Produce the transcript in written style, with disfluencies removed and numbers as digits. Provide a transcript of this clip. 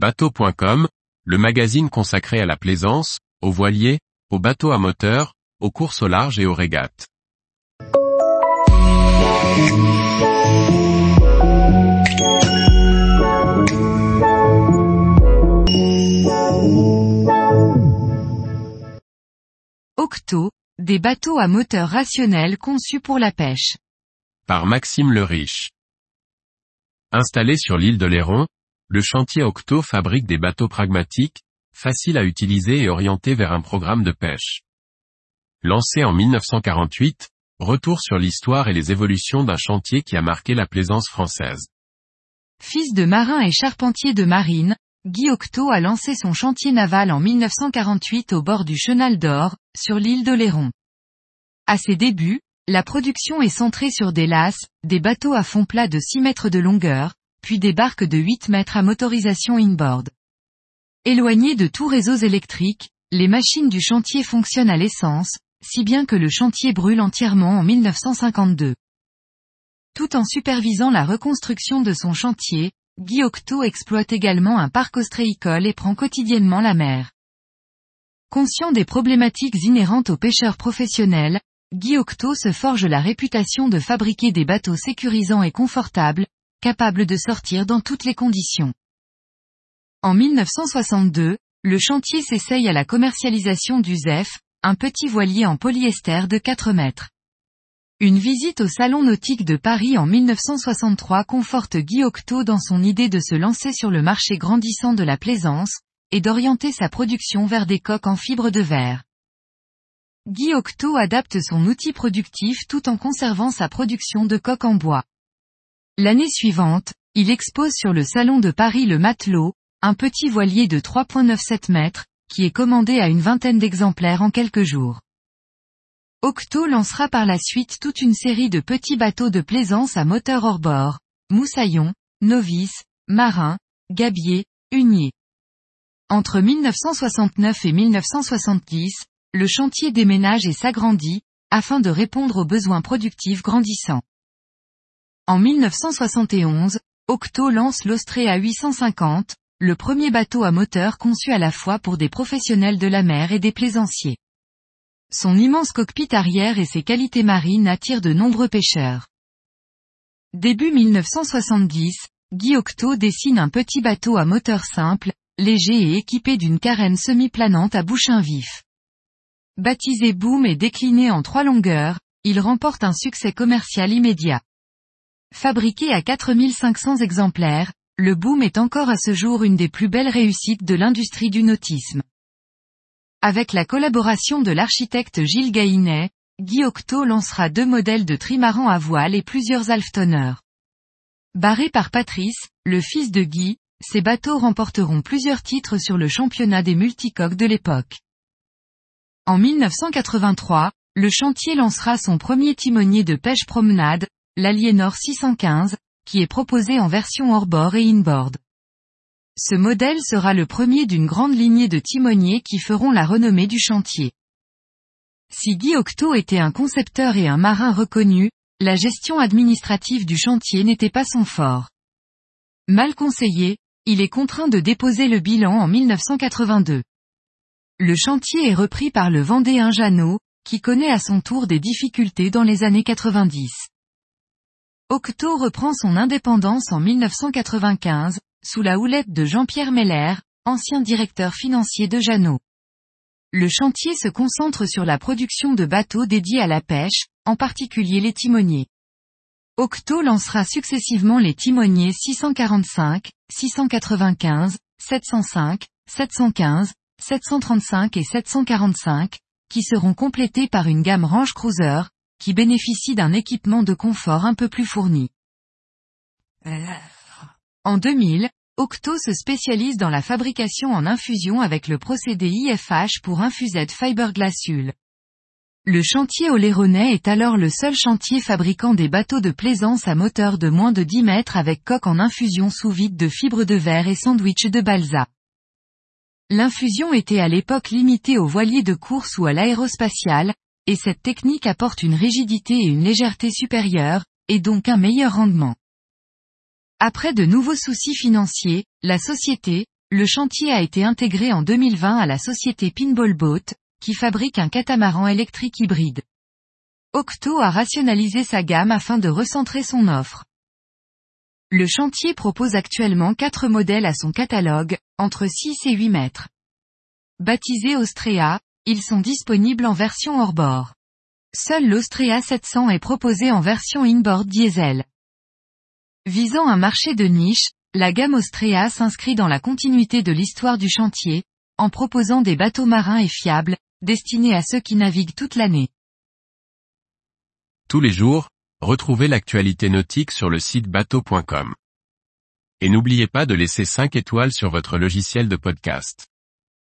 Bateau.com, le magazine consacré à la plaisance, aux voiliers, aux bateaux à moteur, aux courses au large et aux régates. Octo, des bateaux à moteur rationnels conçus pour la pêche. Par Maxime Leriche. Installé sur l'île de l'Héron, le chantier Octo fabrique des bateaux pragmatiques, faciles à utiliser et orientés vers un programme de pêche. Lancé en 1948, retour sur l'histoire et les évolutions d'un chantier qui a marqué la plaisance française. Fils de marin et charpentier de marine, Guy Octo a lancé son chantier naval en 1948 au bord du Chenal d'Or, sur l'île de l'Héron. À ses débuts, la production est centrée sur des lasses, des bateaux à fond plat de 6 mètres de longueur, puis des barques de 8 mètres à motorisation inboard. Éloignées de tous réseaux électriques, les machines du chantier fonctionnent à l'essence, si bien que le chantier brûle entièrement en 1952. Tout en supervisant la reconstruction de son chantier, Guy Octo exploite également un parc ostréicole et prend quotidiennement la mer. Conscient des problématiques inhérentes aux pêcheurs professionnels, Guy Octo se forge la réputation de fabriquer des bateaux sécurisants et confortables, capables de sortir dans toutes les conditions. En 1962, le chantier s'essaye à la commercialisation du ZEF, un petit voilier en polyester de 4 mètres. Une visite au Salon Nautique de Paris en 1963 conforte Guy Octo dans son idée de se lancer sur le marché grandissant de la plaisance, et d'orienter sa production vers des coques en fibre de verre. Guy Octo adapte son outil productif tout en conservant sa production de coques en bois. L'année suivante, il expose sur le Salon de Paris le Matelot, un petit voilier de 3,97 mètres, qui est commandé à une vingtaine d'exemplaires en quelques jours. Octo lancera par la suite toute une série de petits bateaux de plaisance à moteur hors-bord, Moussaillon, Novice, Marin, Gabier, Unier. Entre 1969 et 1970, le chantier déménage et s'agrandit, afin de répondre aux besoins productifs grandissants. En 1971, Octo lance l'Ostréa 850, le premier bateau à moteur conçu à la fois pour des professionnels de la mer et des plaisanciers. Son immense cockpit arrière et ses qualités marines attirent de nombreux pêcheurs. Début 1970, Guy Octo dessine un petit bateau à moteur simple, léger et équipé d'une carène semi-planante à bouchin vif. Baptisé Boom et décliné en 3 longueurs, il remporte un succès commercial immédiat. Fabriqué à 4500 exemplaires, le Boom est encore à ce jour une des plus belles réussites de l'industrie du nautisme. Avec la collaboration de l'architecte Gilles Gainet, Guy Octo lancera 2 modèles de trimarans à voile et plusieurs halftonneurs. Barrés par Patrice, le fils de Guy, ces bateaux remporteront plusieurs titres sur le championnat des multicoques de l'époque. En 1983, le chantier lancera son premier timonier de pêche promenade, l'Aliénor 615, qui est proposé en version hors-bord et inboard. Ce modèle sera le premier d'une grande lignée de timoniers qui feront la renommée du chantier. Si Guy Octo était un concepteur et un marin reconnu, la gestion administrative du chantier n'était pas son fort. Mal conseillé, il est contraint de déposer le bilan en 1982. Le chantier est repris par le Vendéen Jeanneau, qui connaît à son tour des difficultés dans les années 90. Octo reprend son indépendance en 1995, sous la houlette de Jean-Pierre Meller, ancien directeur financier de Jeanneau. Le chantier se concentre sur la production de bateaux dédiés à la pêche, en particulier les timoniers. Octo lancera successivement les timoniers 645, 695, 705, 715, 735 et 745, qui seront complétés par une gamme Range Cruiser, qui bénéficie d'un équipement de confort un peu plus fourni. En 2000, Octo se spécialise dans la fabrication en infusion avec le procédé IFH pour infusette fiberglass hull. Le chantier oléronais est alors le seul chantier fabriquant des bateaux de plaisance à moteur de moins de 10 mètres avec coque en infusion sous vide de fibre de verre et sandwich de balsa. L'infusion était à l'époque limitée aux voiliers de course ou à l'aérospatiale, et cette technique apporte une rigidité et une légèreté supérieures, et donc un meilleur rendement. Après de nouveaux soucis financiers, la société, Le chantier a été intégré en 2020 à la société Pinball Boat, qui fabrique un catamaran électrique hybride. Octo a rationalisé sa gamme afin de recentrer son offre. Le chantier propose actuellement 4 modèles à son catalogue, entre 6 et 8 mètres. Baptisés Ostréa, ils sont disponibles en version hors-bord. Seul l'Ostréa 700 est proposé en version inboard diesel. Visant un marché de niche, la gamme Ostréa s'inscrit dans la continuité de l'histoire du chantier, en proposant des bateaux marins et fiables, destinés à ceux qui naviguent toute l'année. Tous les jours, retrouvez l'actualité nautique sur le site Bateau.com. Et n'oubliez pas de laisser 5 étoiles sur votre logiciel de podcast.